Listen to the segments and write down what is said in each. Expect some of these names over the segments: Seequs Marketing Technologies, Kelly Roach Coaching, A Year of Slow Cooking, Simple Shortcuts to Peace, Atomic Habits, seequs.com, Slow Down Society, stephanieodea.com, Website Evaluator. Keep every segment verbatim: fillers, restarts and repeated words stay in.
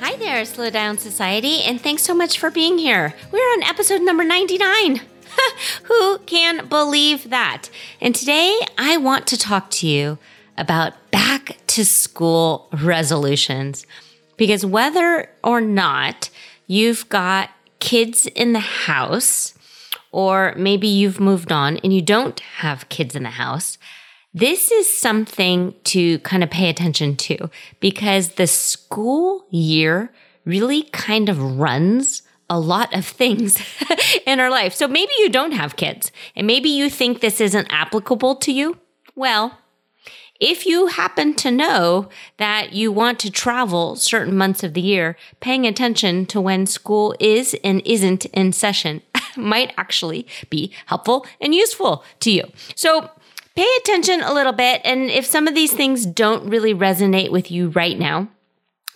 Hi there, Slow Down Society, and thanks so much for being here. We're on episode number ninety-nine. Who can believe that? And today I want to talk to you about back to school resolutions, because whether or not you've got kids in the house, or maybe you've moved on and you don't have kids in the house, this is something to kind of pay attention to, because the school year really kind of runs a lot of things in our life. So maybe you don't have kids and maybe you think this isn't applicable to you. Well, if you happen to know that you want to travel certain months of the year, paying attention to when school is and isn't in session might actually be helpful and useful to you. So pay attention a little bit, and if some of these things don't really resonate with you right now,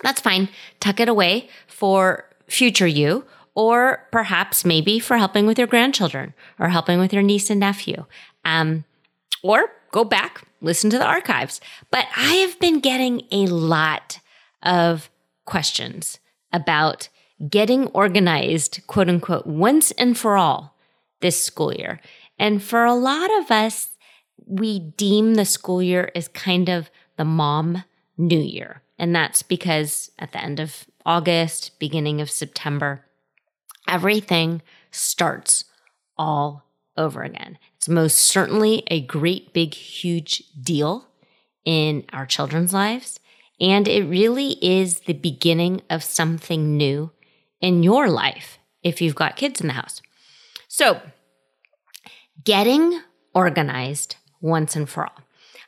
that's fine. Tuck it away for future you, or perhaps maybe for helping with your grandchildren or helping with your niece and nephew. Um, or go back, listen to the archives. But I have been getting a lot of questions about getting organized, quote unquote, once and for all this school year. And for a lot of us, we deem the school year as kind of the mom new year. And that's because at the end of August, beginning of September, everything starts all over again. It's most certainly a great, big, huge deal in our children's lives. And it really is the beginning of something new in your life if you've got kids in the house. So getting organized once and for all.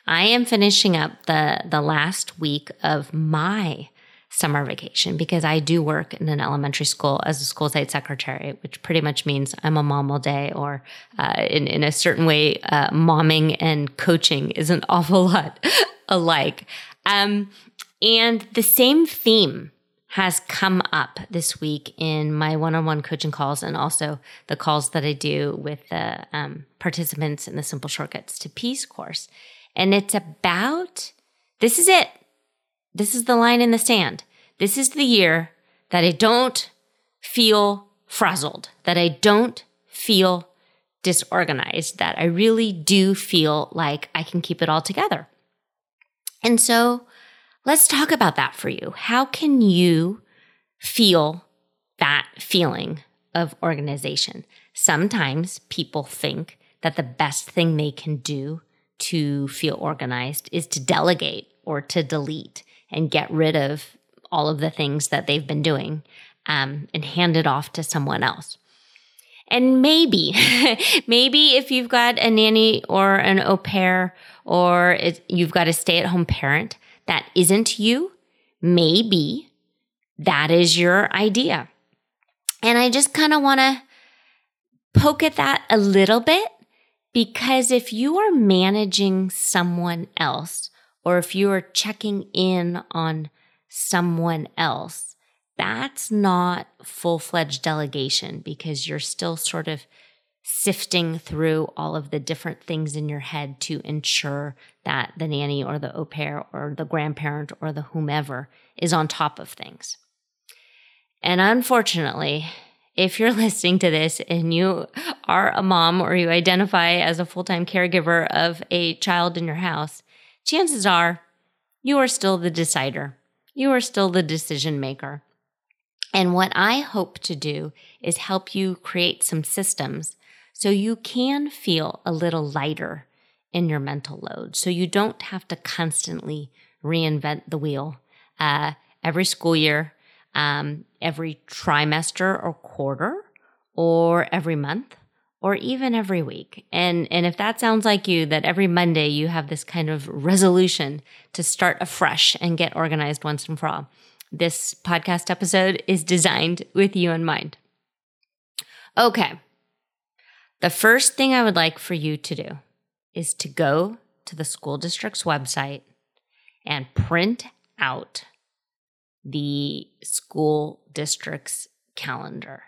I am finishing up the, the last week of my summer vacation, because I do work in an elementary school as a school site secretary, which pretty much means I'm a mom all day, or uh, in, in a certain way, uh, momming and coaching is an awful lot alike. Um, and the same theme has come up this week in my one-on-one coaching calls, and also the calls that I do with the um, participants in the Simple Shortcuts to Peace course. And it's about, this is it. This is the line in the sand. This is the year that I don't feel frazzled, that I don't feel disorganized, that I really do feel like I can keep it all together. And so let's talk about that for you. How can you feel that feeling of organization? Sometimes people think that the best thing they can do to feel organized is to delegate or to delete and get rid of all of the things that they've been doing um, and hand it off to someone else. And maybe, maybe if you've got a nanny or an au pair, or it, you've got a stay-at-home parent, that isn't you, maybe that is your idea. And I just kind of want to poke at that a little bit, because if you are managing someone else, or if you are checking in on someone else, that's not full-fledged delegation, because you're still sort of sifting through all of the different things in your head to ensure that the nanny or the au pair or the grandparent or the whomever is on top of things. And unfortunately, if you're listening to this and you are a mom, or you identify as a full-time caregiver of a child in your house, chances are you are still the decider. You are still the decision maker. And what I hope to do is help you create some systems so you can feel a little lighter in your mental load, so you don't have to constantly reinvent the wheel uh, every school year, um, every trimester or quarter, or every month, or even every week. And, and if that sounds like you, that every Monday you have this kind of resolution to start afresh and get organized once and for all, this podcast episode is designed with you in mind. Okay. The first thing I would like for you to do is to go to the school district's website and print out the school district's calendar.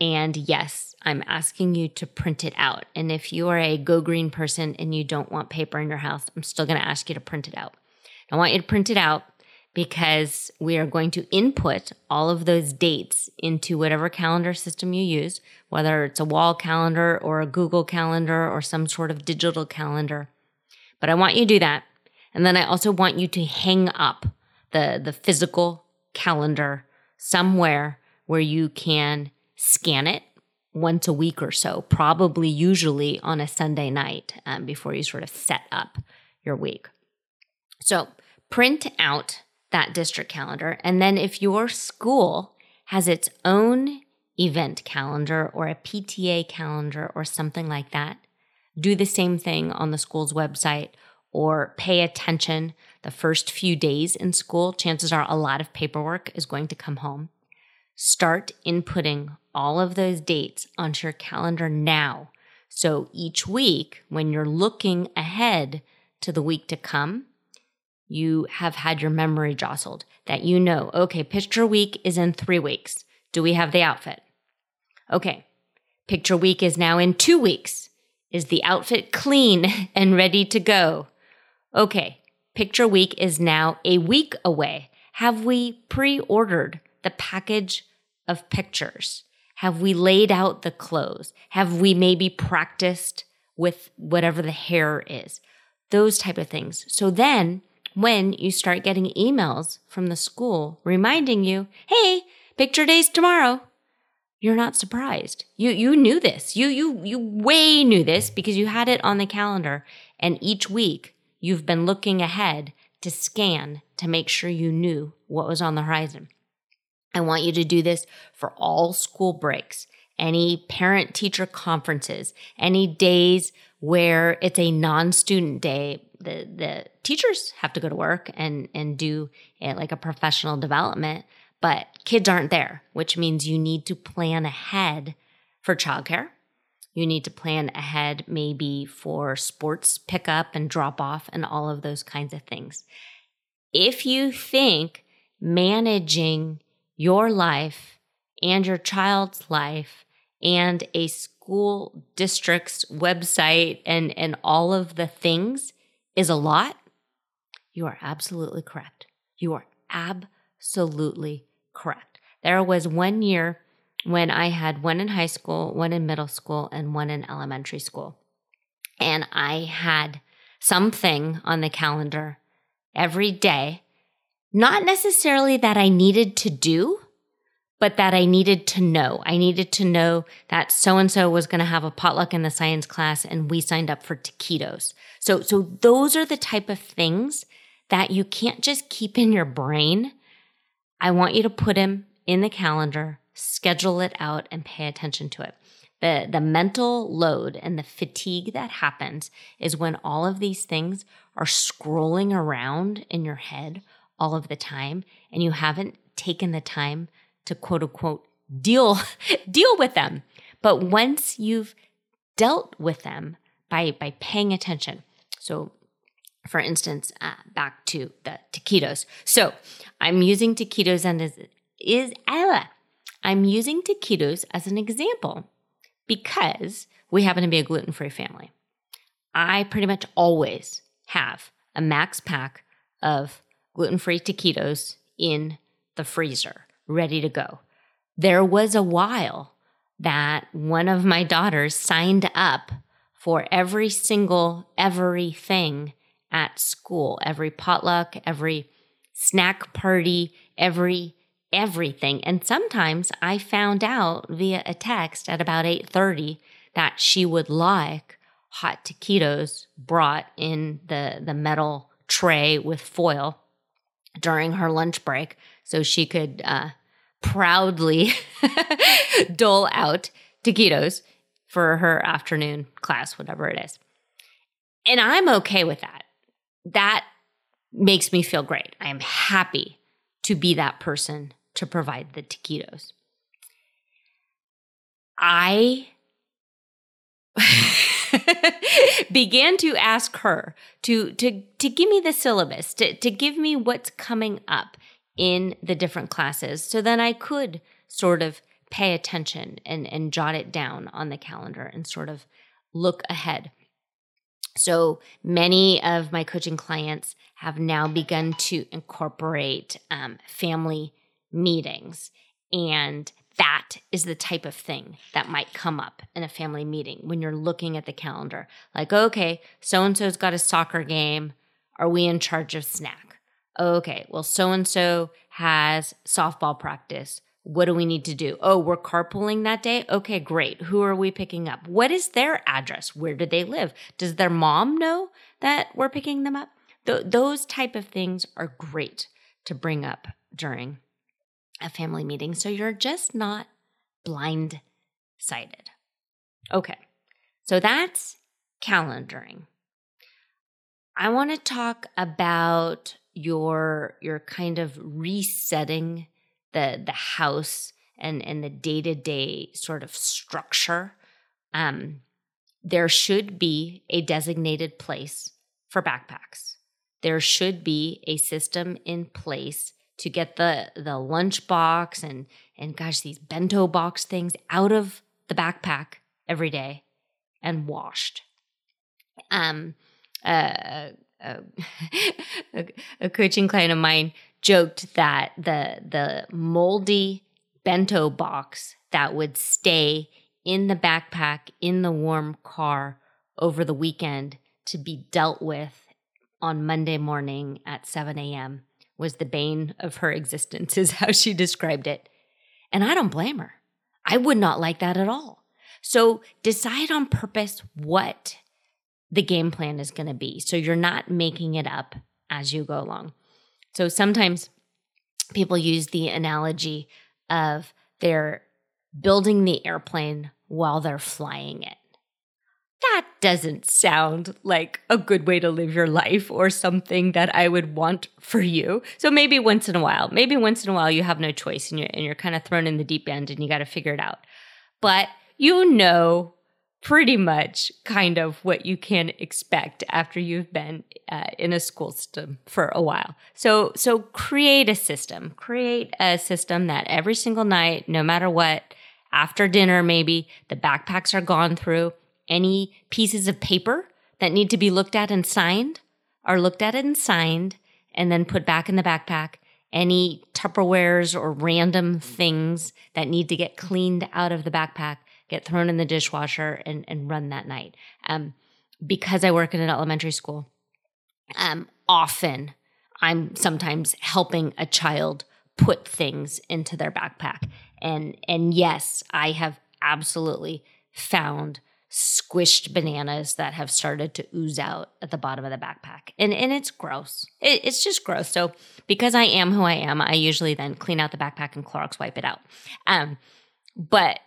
And yes, I'm asking you to print it out. And if you are a Go Green person and you don't want paper in your house, I'm still going to ask you to print it out. I want you to print it out because we are going to input all of those dates into whatever calendar system you use, whether it's a wall calendar or a Google calendar or some sort of digital calendar. But I want you to do that. And then I also want you to hang up the, the physical calendar somewhere where you can scan it once a week or so, probably usually on a Sunday night um, before you sort of set up your week. So print out that district calendar. And then if your school has its own event calendar or a P T A calendar or something like that, do the same thing on the school's website or pay attention the first few days in school. Chances are a lot of paperwork is going to come home. Start inputting all of those dates onto your calendar now. So each week, when you're looking ahead to the week to come, you have had your memory jostled that you know, okay, picture week is in three weeks. Do we have the outfit? Okay, picture week is now in two weeks. Is the outfit clean and ready to go? Okay, picture week is now a week away. Have we pre-ordered the package of pictures? Have we laid out the clothes? Have we maybe practiced with whatever the hair is? Those type of things. So then when you start getting emails from the school reminding you, hey, picture day's tomorrow, you're not surprised. You you knew this. You you you way knew this because you had it on the calendar. And each week you've been looking ahead to scan to make sure you knew what was on the horizon. I want you to do this for all school breaks, any parent-teacher conferences, any days where it's a non-student day. The the teachers have to go to work and, and do it like a professional development, but kids aren't there, which means you need to plan ahead for childcare. You need to plan ahead maybe for sports pickup and drop off and all of those kinds of things. If you think managing your life and your child's life and a school district's website and, and all of the things is a lot, you are absolutely correct. You are absolutely correct. There was one year when I had one in high school, one in middle school, and one in elementary school. And I had something on the calendar every day. Not necessarily that I needed to do, but that I needed to know. I needed to know that so-and-so was going to have a potluck in the science class and we signed up for taquitos. So, so those are the type of things that you can't just keep in your brain. I want you to put them in the calendar, schedule it out, and pay attention to it. The, the mental load and the fatigue that happens is when all of these things are scrolling around in your head all of the time, and you haven't taken the time to quote unquote deal deal with them. But once you've dealt with them by by paying attention, so for instance, uh, back to the taquitos. So I'm using taquitos and is is I'm using taquitos as an example because we happen to be a gluten-free family. I pretty much always have a max pack of gluten-free taquitos in the freezer, ready to go. There was a while that one of my daughters signed up for every single, everything at school, every potluck, every snack party, every everything. And sometimes I found out via a text at about eight thirty that she would like hot taquitos brought in the, the metal tray with foil during her lunch break so she could uh, proudly dole out taquitos for her afternoon class, whatever it is. And I'm okay with that. That makes me feel great. I am happy to be that person to provide the taquitos. I began to ask her to to to give me the syllabus, to, to give me what's coming up in the different classes, so then I could sort of pay attention and, and jot it down on the calendar and sort of look ahead. So many of my coaching clients have now begun to incorporate um, family meetings, and that is the type of thing that might come up in a family meeting when you're looking at the calendar. Like, okay, so-and-so's got a soccer game. Are we in charge of snack? Okay, well, so-and-so has softball practice. What do we need to do? Oh, we're carpooling that day? Okay, great. Who are we picking up? What is their address? Where do they live? Does their mom know that we're picking them up? Th- those type of things are great to bring up during a family meeting, so you're just not blindsided. Okay, so that's calendaring. I want to talk about your your kind of resetting the the house and and the day to day sort of structure. Um, there should be a designated place for backpacks. There should be a system in place to get the the lunchbox and and gosh, these bento box things out of the backpack every day and washed. Um, uh, uh, a coaching client of mine joked that the the moldy bento box that would stay in the backpack in the warm car over the weekend to be dealt with on Monday morning at seven a.m. was the bane of her existence, is how she described it. And I don't blame her. I would not like that at all. So decide on purpose what the game plan is going to be, so you're not making it up as you go along. So sometimes people use the analogy of they're building the airplane while they're flying it. That doesn't sound like a good way to live your life or something that I would want for you. So maybe once in a while, maybe once in a while you have no choice and you're, and you're kind of thrown in the deep end and you got to figure it out. But you know pretty much kind of what you can expect after you've been uh, in a school system for a while. So, so create a system. Create a system that every single night, no matter what, after dinner maybe, the backpacks are gone through. Any pieces of paper that need to be looked at and signed are looked at and signed and then put back in the backpack. Any Tupperwares or random things that need to get cleaned out of the backpack get thrown in the dishwasher and, and run that night. Um, because I work in an elementary school, um, often I'm sometimes helping a child put things into their backpack. And, and yes, I have absolutely found squished bananas that have started to ooze out at the bottom of the backpack. And and it's gross. It, it's just gross. So because I am who I am, I usually then clean out the backpack and Clorox wipe it out. Um, but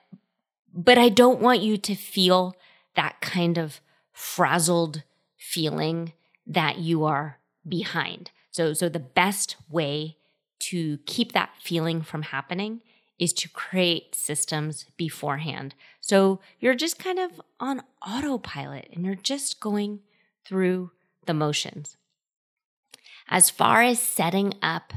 but I don't want you to feel that kind of frazzled feeling that you are behind. So so the best way to keep that feeling from happening is to create systems beforehand. So you're just kind of on autopilot and you're just going through the motions. As far as setting up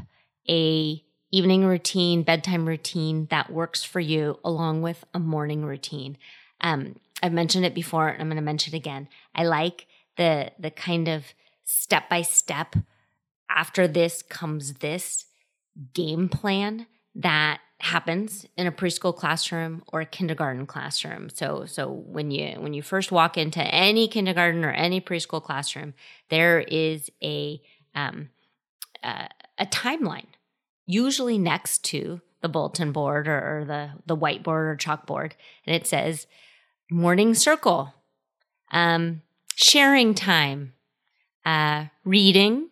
an evening routine, bedtime routine that works for you along with a morning routine, um, I've mentioned it before and I'm going to mention it again. I like the, the kind of step-by-step, after this comes this game plan that happens in a preschool classroom or a kindergarten classroom. So so when you when you first walk into any kindergarten or any preschool classroom, there is a um, uh, a timeline, usually next to the bulletin board or, or the, the whiteboard or chalkboard. And it says, morning circle, um, sharing time, uh, reading,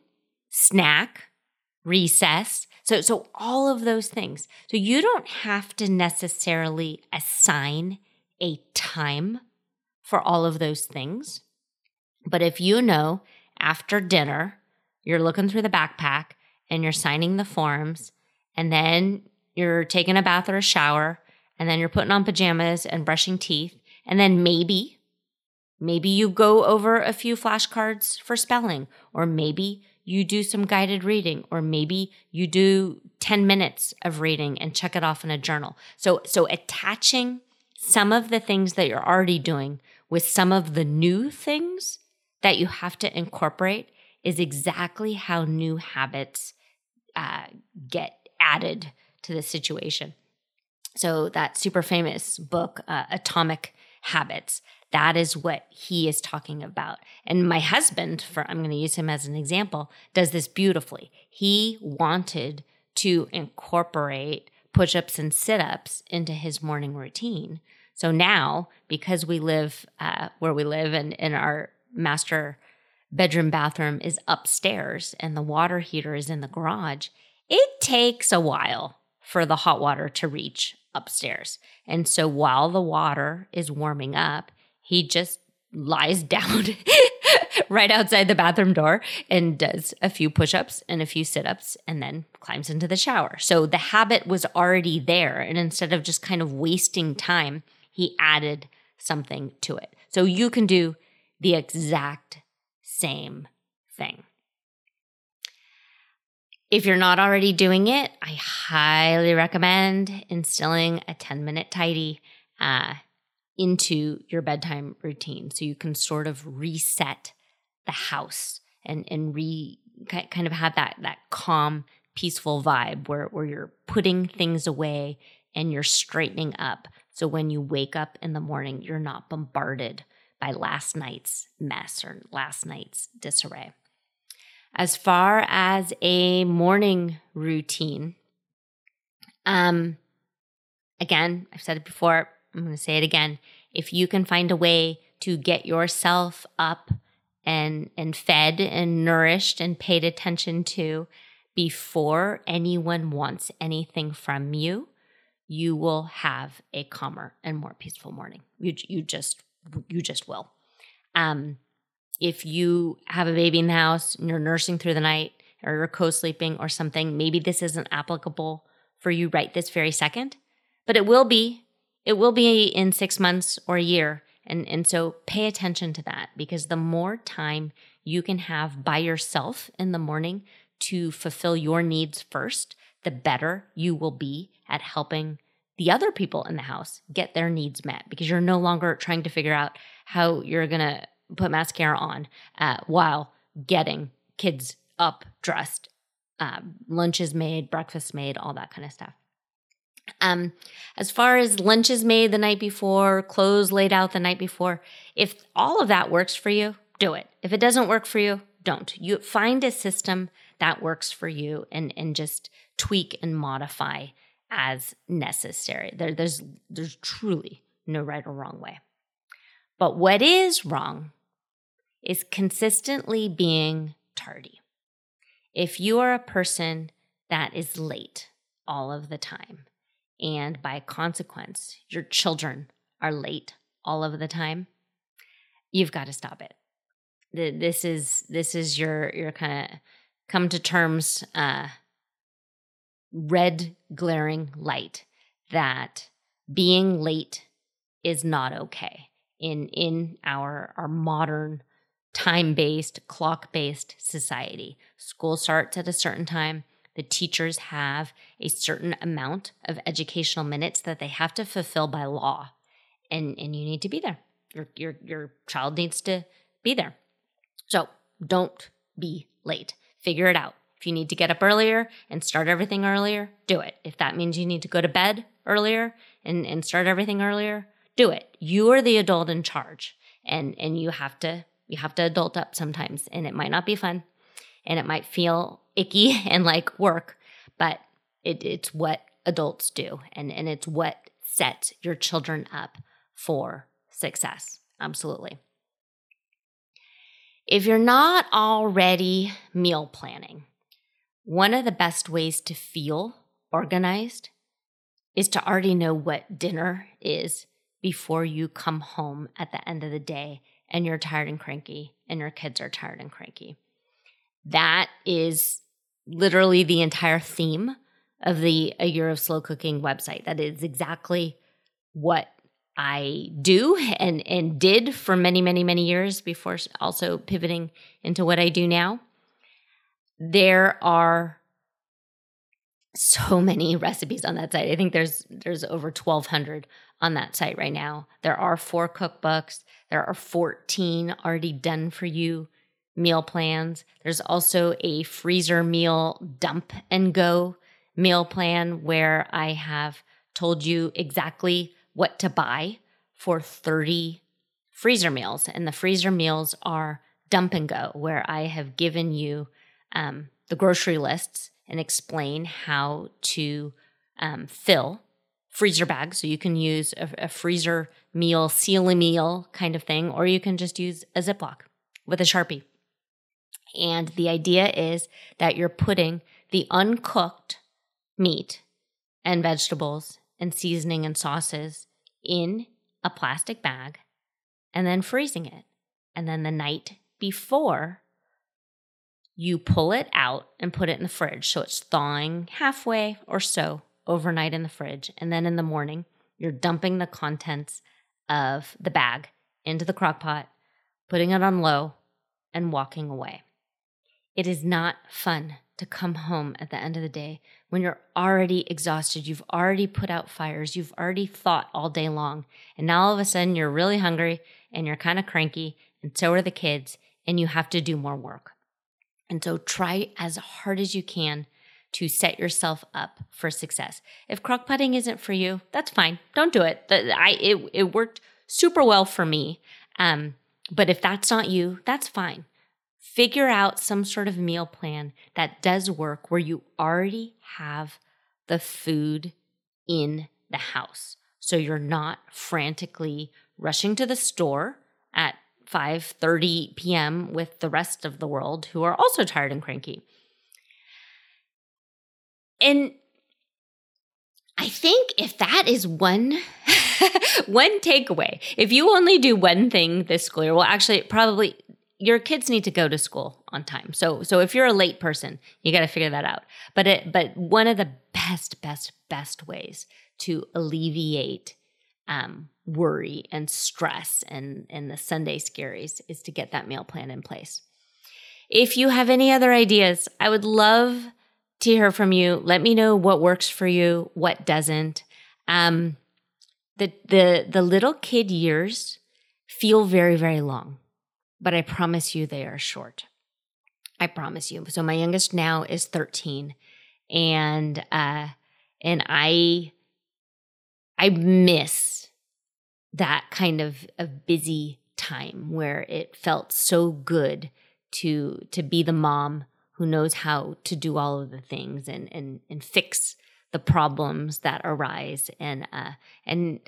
snack, recess. So so all of those things. So you don't have to necessarily assign a time for all of those things. But if you know after dinner, you're looking through the backpack and you're signing the forms, and then you're taking a bath or a shower, and then you're putting on pajamas and brushing teeth, and then maybe, maybe you go over a few flashcards for spelling, or maybe you do some guided reading, or maybe you do ten minutes of reading and check it off in a journal. So, so attaching some of the things that you're already doing with some of the new things that you have to incorporate is exactly how new habits uh, get added to the situation. So that super famous book, uh, Atomic Habits, that is what he is talking about. And my husband, for I'm going to use him as an example, does this beautifully. He wanted to incorporate push-ups and sit-ups into his morning routine. So now, because we live uh, where we live and in our master bedroom bathroom is upstairs and the water heater is in the garage, it takes a while for the hot water to reach upstairs. And so while the water is warming up, he just lies down right outside the bathroom door and does a few push-ups and a few sit-ups and then climbs into the shower. So the habit was already there. And instead of just kind of wasting time, he added something to it. So you can do the exact same thing. If you're not already doing it, I highly recommend instilling a ten-minute tidy uh into your bedtime routine so you can sort of reset the house and and re kind of have that that calm, peaceful vibe where, where you're putting things away and you're straightening up. So when you wake up in the morning, you're not bombarded by last night's mess or last night's disarray. As far as a morning routine, um, again, I've said it before, I'm going to say it again. If you can find a way to get yourself up and and fed and nourished and paid attention to before anyone wants anything from you, you will have a calmer and more peaceful morning. You you just you just will. Um, if you have a baby in the house and you're nursing through the night or you're co-sleeping or something, maybe this isn't applicable for you right this very second, but it will be. It will be in six months or a year. And, and so pay attention to that, because the more time you can have by yourself in the morning to fulfill your needs first, the better you will be at helping the other people in the house get their needs met, because you're no longer trying to figure out how you're going to put mascara on uh, while getting kids up, dressed, uh, lunches made, breakfast made, all that kind of stuff. Um, as far as lunches made the night before, clothes laid out the night before, if all of that works for you, do it. If it doesn't work for you, don't. You find a system that works for you and, and just tweak and modify as necessary. There, there's, there's truly no right or wrong way. But what is wrong is consistently being tardy. If you are a person that is late all of the time, and by consequence, your children are late all of the time, you've got to stop it. This is this is your your kind of come to terms uh, red glaring light that being late is not okay in in our our modern time-based, clock-based society. School starts at a certain time. The teachers have a certain amount of educational minutes that they have to fulfill by law, and, and you need to be there. Your, your, your child needs to be there. So don't be late. Figure it out. If you need to get up earlier and start everything earlier, do it. If that means you need to go to bed earlier and, and start everything earlier, do it. You are the adult in charge, and, and you have to you have to adult up sometimes, and it might not be fun, and it might feel icky and like work, but it, it's what adults do, and, and it's what sets your children up for success. Absolutely. If you're not already meal planning, one of the best ways to feel organized is to already know what dinner is before you come home at the end of the day and you're tired and cranky and your kids are tired and cranky. That is literally the entire theme of the A Year of Slow Cooking website. That is exactly what I do and, and did for many, many, many years before also pivoting into what I do now. There are so many recipes on that site. I think there's there's over twelve hundred on that site right now. There are four cookbooks. There are fourteen already done for you meal plans. There's also a freezer meal dump and go meal plan where I have told you exactly what to buy for thirty freezer meals. And the freezer meals are dump and go, where I have given you um, the grocery lists and explain how to um, fill freezer bags. So you can use a, a freezer meal, seal a meal kind of thing, or you can just use a Ziploc with a Sharpie. And the idea is that you're putting the uncooked meat and vegetables and seasoning and sauces in a plastic bag and then freezing it. And then the night before, you pull it out and put it in the fridge. So it's thawing halfway or so overnight in the fridge. And then in the morning, you're dumping the contents of the bag into the crock pot, putting it on low, and walking away. It is not fun to come home at the end of the day when you're already exhausted, you've already put out fires, you've already thought all day long, and now all of a sudden you're really hungry and you're kind of cranky, and so are the kids, and you have to do more work. And so try as hard as you can to set yourself up for success. If crock-potting isn't for you, that's fine. Don't do it. I, it, it worked super well for me. Um, but if that's not you, that's fine. Figure out some sort of meal plan that does work where you already have the food in the house. So you're not frantically rushing to the store at five thirty p.m. with the rest of the world who are also tired and cranky. And I think if that is one one takeaway, if you only do one thing this school year, well, actually, probably your kids need to go to school on time. So so if you're a late person, you got to figure that out. But it, but one of the best, best, best ways to alleviate um, worry and stress and, and the Sunday scaries is to get that meal plan in place. If you have any other ideas, I would love to hear from you. Let me know what works for you, what doesn't. Um, the, the, the little kid years feel very, very long, but I promise you they are short. I promise you. So my youngest now is thirteen, and, uh, and I, I miss that kind of a busy time where it felt so good to to be the mom who knows how to do all of the things and and and fix the problems that arise. And uh and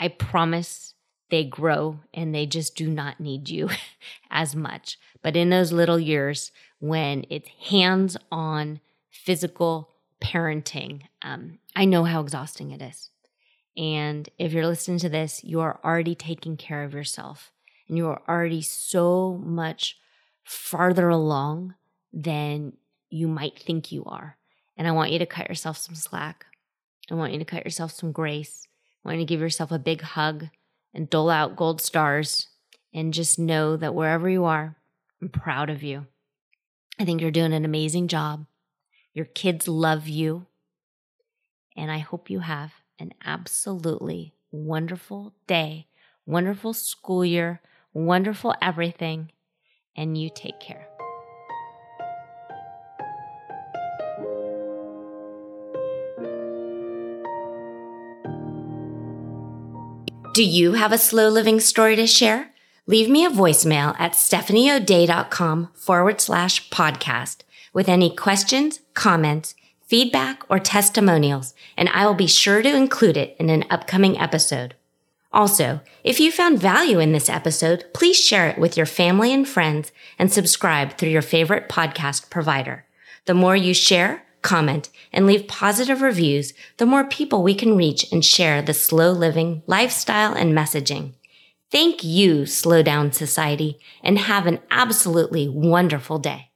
I promise they grow and they just do not need you as much. But in those little years when it's hands-on physical parenting, um, I know how exhausting it is. And if you're listening to this, you are already taking care of yourself and you are already so much farther along than you might think you are. And I want you to cut yourself some slack. I want you to cut yourself some grace. I want you to give yourself a big hug and dole out gold stars and just know that wherever you are, I'm proud of you. I think you're doing an amazing job. Your kids love you. And I hope you have an absolutely wonderful day, wonderful school year, wonderful everything, and you take care. Do you have a slow living story to share? Leave me a voicemail at stephanieodea.com forward slash podcast with any questions, comments, feedback, or testimonials, and I will be sure to include it in an upcoming episode. Also, if you found value in this episode, please share it with your family and friends and subscribe through your favorite podcast provider. The more you share, comment, and leave positive reviews, the more people we can reach and share the slow living lifestyle and messaging. Thank you, Slow Down Society, and have an absolutely wonderful day.